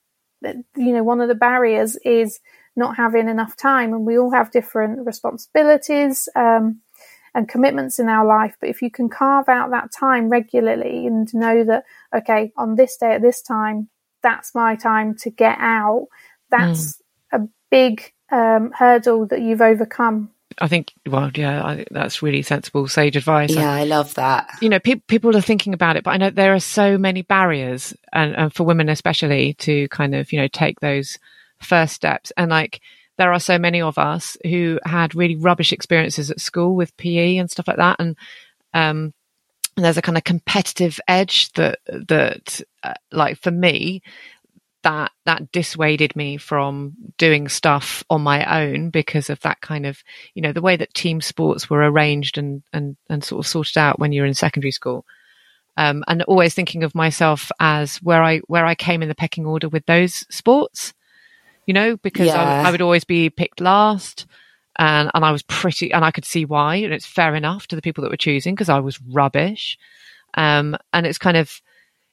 You know, one of the barriers is not having enough time, and we all have different responsibilities um, and commitments in our life. But if you can carve out that time regularly and know that, okay, on this day at this time, that's my time to get out, that's mm. a big um, hurdle that you've overcome. I think, well, yeah, I, that's really sensible, sage advice. Yeah, I, I love that. You know, pe- people are thinking about it, but I know there are so many barriers, and, and for women especially, to kind of, you know, take those first steps. And like, there are so many of us who had really rubbish experiences at school with P E and stuff like that. And, um, and there's a kind of competitive edge that, that uh, like for me, that that dissuaded me from doing stuff on my own because of that kind of, you know, the way that team sports were arranged and and and sort of sorted out when you're in secondary school, um, and always thinking of myself as where I where I came in the pecking order with those sports, you know, because yeah. I, I would always be picked last, and and I was pretty, and I could see why, and it's fair enough to the people that were choosing because I was rubbish, um, and it's kind of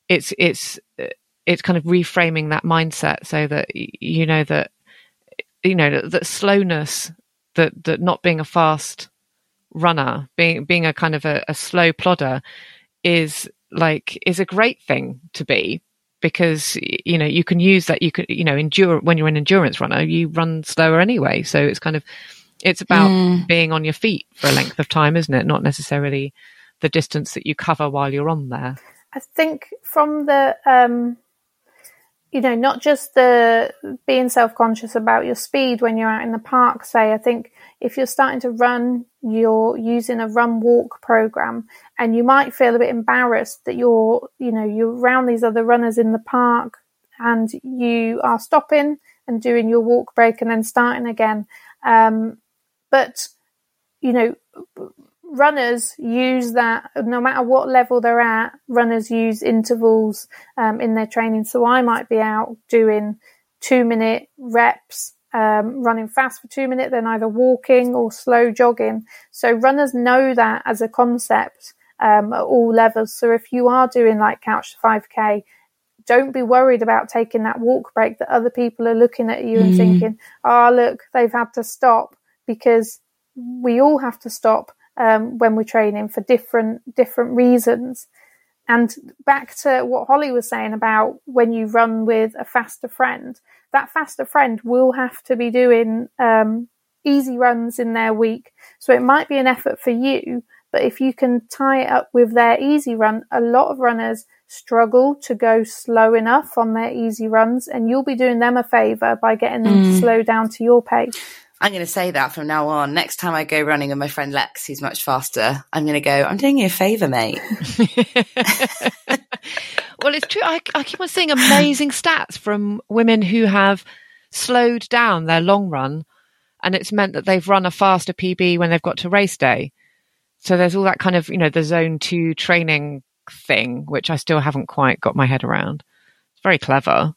it's it's. it's kind of reframing that mindset so that, you know, that, you know, that, that slowness, that, that not being a fast runner, being, being a kind of a, a slow plodder is like, is a great thing to be, because, you know, you can use that, you could, you know, endure when you're an endurance runner, you run slower anyway. So it's kind of, it's about mm. being on your feet for a length of time, isn't it? Not necessarily the distance that you cover while you're on there. I think from the, um, you know, not just the being self-conscious about your speed when you're out in the park, say, I think if you're starting to run, you're using a run walk program, and you might feel a bit embarrassed that you're, you know, you're around these other runners in the park and you are stopping and doing your walk break and then starting again. Um, but, you know, runners use that, no matter what level they're at, runners use intervals um, in their training. So I might be out doing two minute reps, um, running fast for two minutes, then either walking or slow jogging. So runners know that as a concept um, at all levels. So if you are doing like Couch to five K, don't be worried about taking that walk break that other people are looking at you mm. and thinking, oh, look, they've had to stop, because we all have to stop Um, when we're training for different different reasons. And back to what Holly was saying about when you run with a faster friend, that faster friend will have to be doing um, easy runs in their week. So it might be an effort for you, but if you can tie it up with their easy run, a lot of runners struggle to go slow enough on their easy runs, and you'll be doing them a favour by getting them mm. to slow down to your pace. I'm going to say that from now on. Next time I go running with my friend Lex, who's much faster, I'm going to go, I'm doing you a favour, mate. Well, it's true. I, I keep on seeing amazing stats from women who have slowed down their long run, and it's meant that they've run a faster P B when they've got to race day. So there's all that kind of, you know, the zone two training thing, which I still haven't quite got my head around. It's very clever.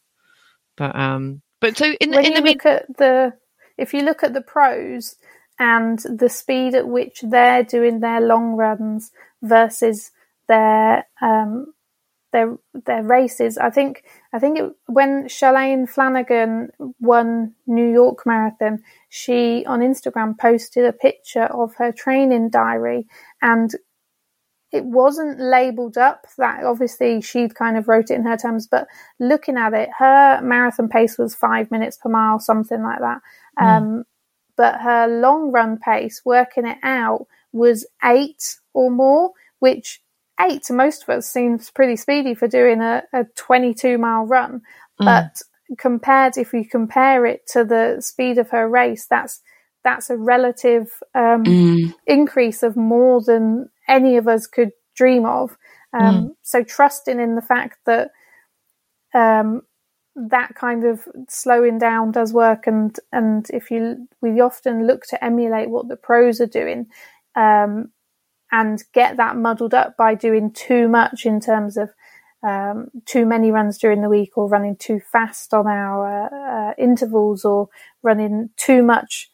But, um, but so in, when in the... Look at the... If you look at the pros and the speed at which they're doing their long runs versus their um, their their races. I think I think it, when Shalane Flanagan won New York Marathon, she on Instagram posted a picture of her training diary, and it wasn't labelled up. That obviously she'd kind of wrote it in her terms, but looking at it, her marathon pace was five minutes per mile, something like that. Mm. Um, but her long run pace, working it out, was eight or more, which eight to most of us seems pretty speedy for doing a, a twenty-two mile run. Mm. But compared, if you compare it to the speed of her race, that's that's a relative um, mm. increase of more than any of us could dream of. Um, mm. So trusting in the fact that um, that kind of slowing down does work. And, and if you, we often look to emulate what the pros are doing um, and get that muddled up by doing too much in terms of um, too many runs during the week, or running too fast on our uh, intervals, or running too much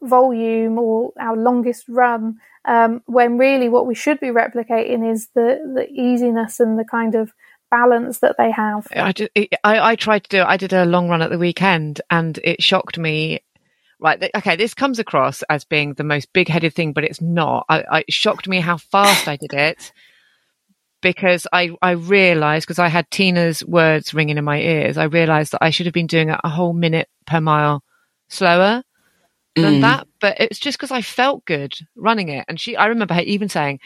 volume, or our longest run, um, when really what we should be replicating is the the easiness and the kind of balance that they have. I, just, I, I tried to do it. I did a long run at the weekend, and it shocked me. Right, okay, this comes across as being the most big-headed thing, but it's not. I, I it shocked me how fast I did it, because I, I realised, because I had Tina's words ringing in my ears, I realised that I should have been doing it a whole minute per mile slower than mm. that, but it's just because I felt good running it. And she, I remember her even saying,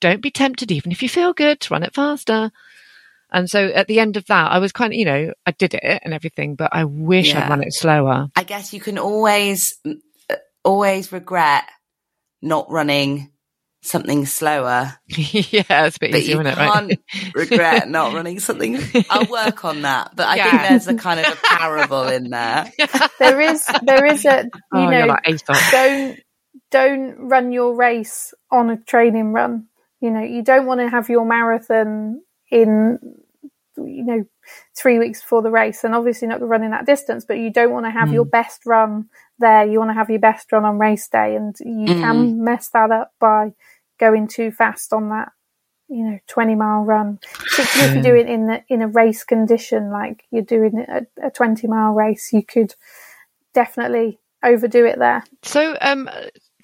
don't be tempted, even if you feel good, to run it faster. And so at the end of that, I was kind of, you know, I did it and everything, but I wish yeah. I'd run it slower. I guess you can always, always regret not running something slower. Yeah, it's a bit easier, isn't it? Right? You can't regret not running something. I'll work on that, but I yeah. think there's a kind of a parable in there. There is, there is a you oh, know, like don't don't run your race on a training run. You know, you don't want to have your marathon in, you know, three weeks before the race, and obviously not running that distance, but you don't want to have mm. your best run there. You want to have your best run on race day, and you mm. can mess that up by going too fast on that, you know, twenty mile run, particularly yeah. if you're doing it in the in a race condition, like you're doing a, a twenty mile race. You could definitely overdo it there. So um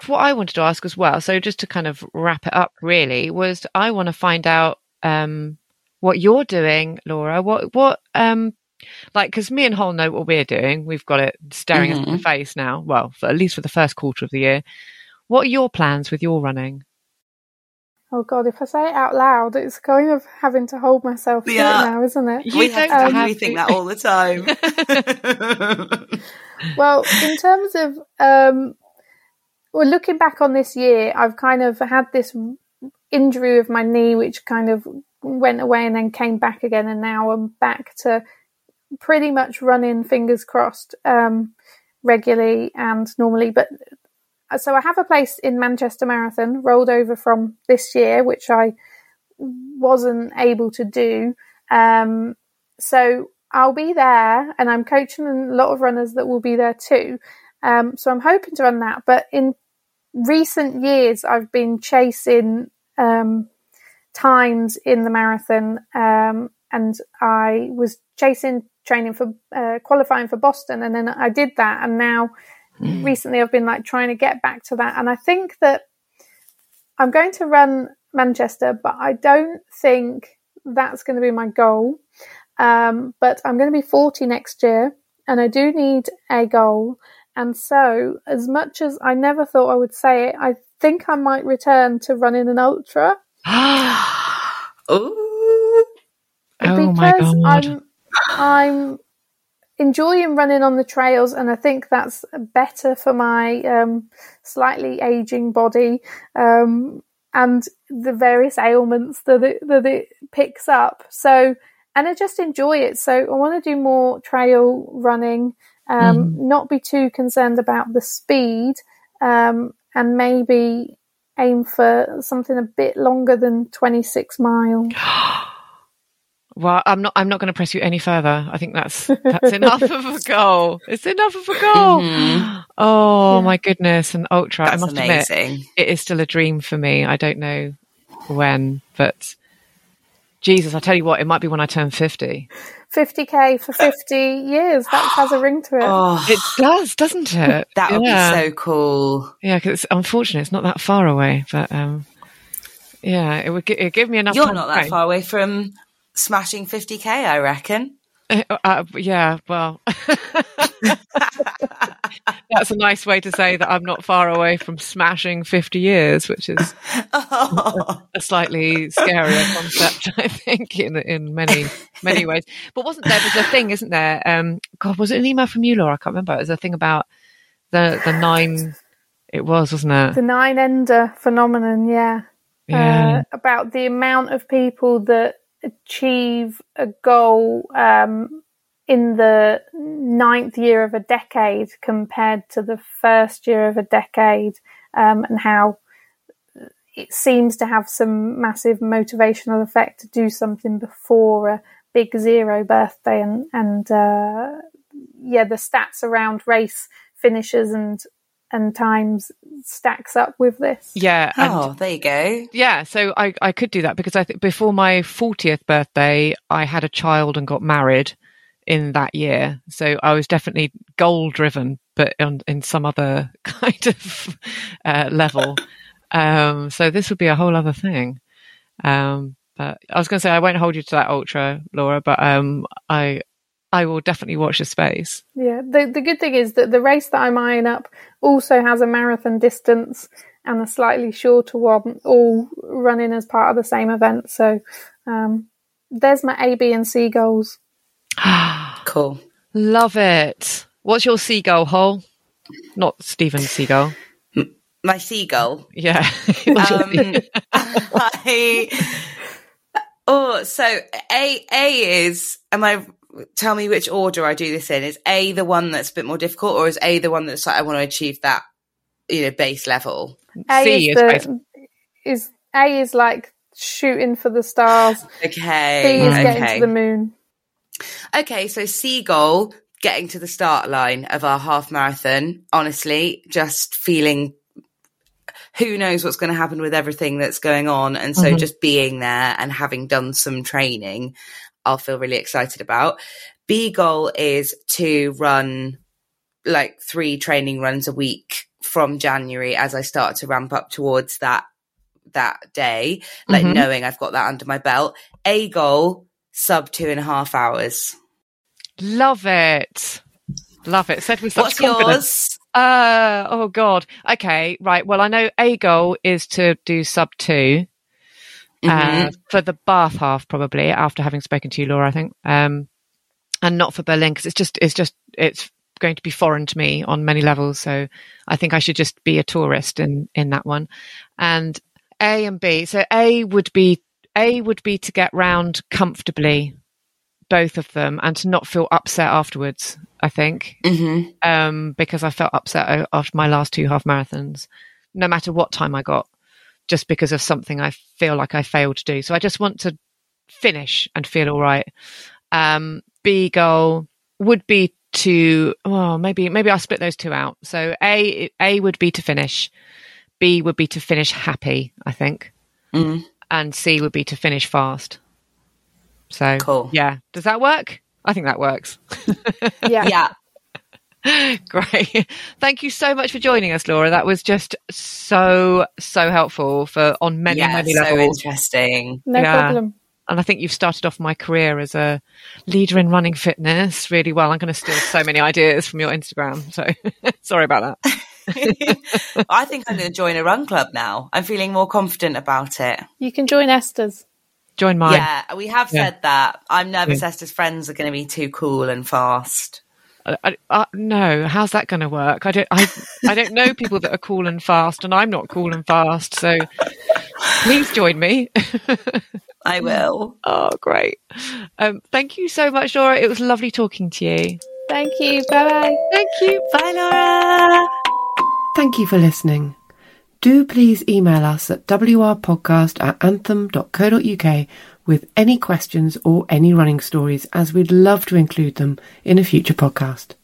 what I wanted to ask as well, so just to kind of wrap it up really, was I want to find out um what you're doing, Laura. What what um like, because me and Hol know what we're doing. We've got it staring mm-hmm. us in the face now, well, for, at least for the first quarter of the year. What are your plans with your running? Oh God, if I say it out loud, it's kind of having to hold myself yeah. right now, isn't it? You we don't um, have we think that all the time. Well, in terms of, um, well, looking back on this year, I've kind of had this injury of my knee, which kind of went away and then came back again. And now I'm back to pretty much running, fingers crossed, um, regularly and normally, but so I have a place in Manchester Marathon rolled over from this year, which I wasn't able to do. Um, so I'll be there, and I'm coaching a lot of runners that will be there too. Um, so I'm hoping to run that. But in recent years, I've been chasing um, times in the marathon, um, and I was chasing training for uh, qualifying for Boston, and then I did that, and now recently I've been like trying to get back to that. And I think that I'm going to run Manchester, but I don't think that's going to be my goal. Um, but I'm going to be forty next year, and I do need a goal. And so, as much as I never thought I would say it, I think I might return to running an ultra. Ooh. Oh my God. I'm, I'm enjoying running on the trails, and I think that's better for my um, slightly aging body um, and the various ailments that it, that it picks up. So, and I just enjoy it. So I want to do more trail running, um, mm. not be too concerned about the speed, um, and maybe aim for something a bit longer than twenty-six miles. Well, I'm not. I'm not going to press you any further. I think that's that's enough of a goal. It's enough of a goal. Mm-hmm. Oh yeah. My goodness, an ultra! That's I must amazing. admit, it is still a dream for me. I don't know when, but Jesus, I tell you what, it might be when I turn fifty. fifty K for fifty years. That has a ring to it. Oh, it does, doesn't it? That would yeah. be so cool. Yeah, because unfortunately it's not that far away, but um, yeah, it would g- give me enough. You're not that far away from smashing fifty K, I reckon. Uh, uh, yeah, well, that's a nice way to say that I'm not far away from smashing fifty years, which is oh. a slightly scarier concept, I think, in in many, many ways. But wasn't there, there's a thing, isn't there? Um, God, was it an email from you, Laura? I can't remember. It was a thing about the the nine, it was, wasn't it? The nine-ender phenomenon, yeah. yeah. Uh, about the amount of people that achieve a goal um in the ninth year of a decade compared to the first year of a decade, um and how it seems to have some massive motivational effect to do something before a big zero birthday, and and uh yeah the stats around race finishes and and times stacks up with this. Yeah. And, oh, there you go. Yeah. So I, I could do that, because I think before my fortieth birthday, I had a child and got married in that year. So I was definitely goal driven, but on, in some other kind of uh, level. um, so this would be a whole other thing. Um, but I was going to say, I won't hold you to that ultra, Laura, but um, I, I will definitely watch the space. Yeah, the the good thing is that the race that I'm eyeing up also has a marathon distance and a slightly shorter one, all running as part of the same event. So um, there's my A, B and C goals. Cool. Love it. What's your C goal, Hole? Not Stephen Seagull. My C goal? Yeah. um, I, oh, so A A is, am I... tell me which order I do this in. Is A the one that's a bit more difficult, or is A the one that's like I want to achieve that, you know, base level? A C is, is, the, is A is like shooting for the stars. Okay. B is okay. Getting to the moon. Okay, so C goal, getting to the start line of our half marathon. Honestly, just feeling, who knows what's going to happen with everything that's going on, and so mm-hmm. just being there and having done some training, I'll feel really excited about. B goal is to run like three training runs a week from January as I start to ramp up towards that that day, like mm-hmm. knowing I've got that under my belt. A goal, sub two and a half hours. Love it. Love it. Said with such confidence. What's yours? Uh, oh, God. Okay, right. Well, I know A goal is to do sub two. Mm-hmm. Uh, for the Bath half, probably, after having spoken to you, Laura, I think, um, and not for Berlin, because it's just it's just it's going to be foreign to me on many levels. So I think I should just be a tourist in in that one. And A and B. So A would be A would be to get round comfortably, both of them, and to not feel upset afterwards. I think mm-hmm. um, because I felt upset after my last two half marathons, no matter what time I got, just because of something I feel like I failed to do. So I just want to finish and feel all right. Um, B goal would be to, oh, maybe, maybe I'll split those two out. So A, A would be to finish. B would be to finish happy, I think. Mm. And C would be to finish fast. So cool. Yeah. Does that work? I think that works. yeah. Yeah. Great. Thank you so much for joining us, Laura. That was just so, so helpful for on many, yeah, many levels. So interesting. No yeah. problem. And I think you've started off my career as a leader in running fitness really well. I'm going to steal so many ideas from your Instagram. So sorry about that. I think I'm going to join a run club now. I'm feeling more confident about it. You can join Esther's. Join mine. Yeah, we have yeah. said that. I'm nervous yeah. Esther's friends are going to be too cool and fast. I, I, no, how's that going to work? I don't. I, I don't know people that are cool and fast, and I'm not cool and fast. So, please join me. I will. Oh, great! Um, thank you so much, Laura. It was lovely talking to you. Thank you. Bye bye. Thank you. Bye, Laura. Thank you for listening. Do please email us at w r podcast at anthem dot co dot u k with any questions or any running stories, as we'd love to include them in a future podcast.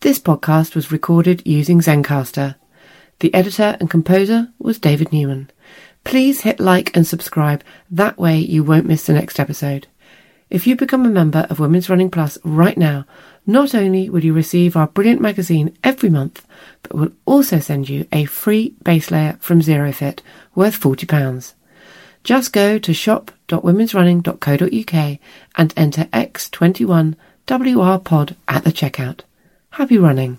This podcast was recorded using Zencastr. The editor and composer was David Newman. Please hit like and subscribe. That way you won't miss the next episode. If you become a member of Women's Running Plus right now, not only will you receive our brilliant magazine every month, but we'll also send you a free base layer from ZeroFit worth forty pounds. Just go to shop dot womens running dot co dot uk and enter X twenty-one W R pod at the checkout. Happy running.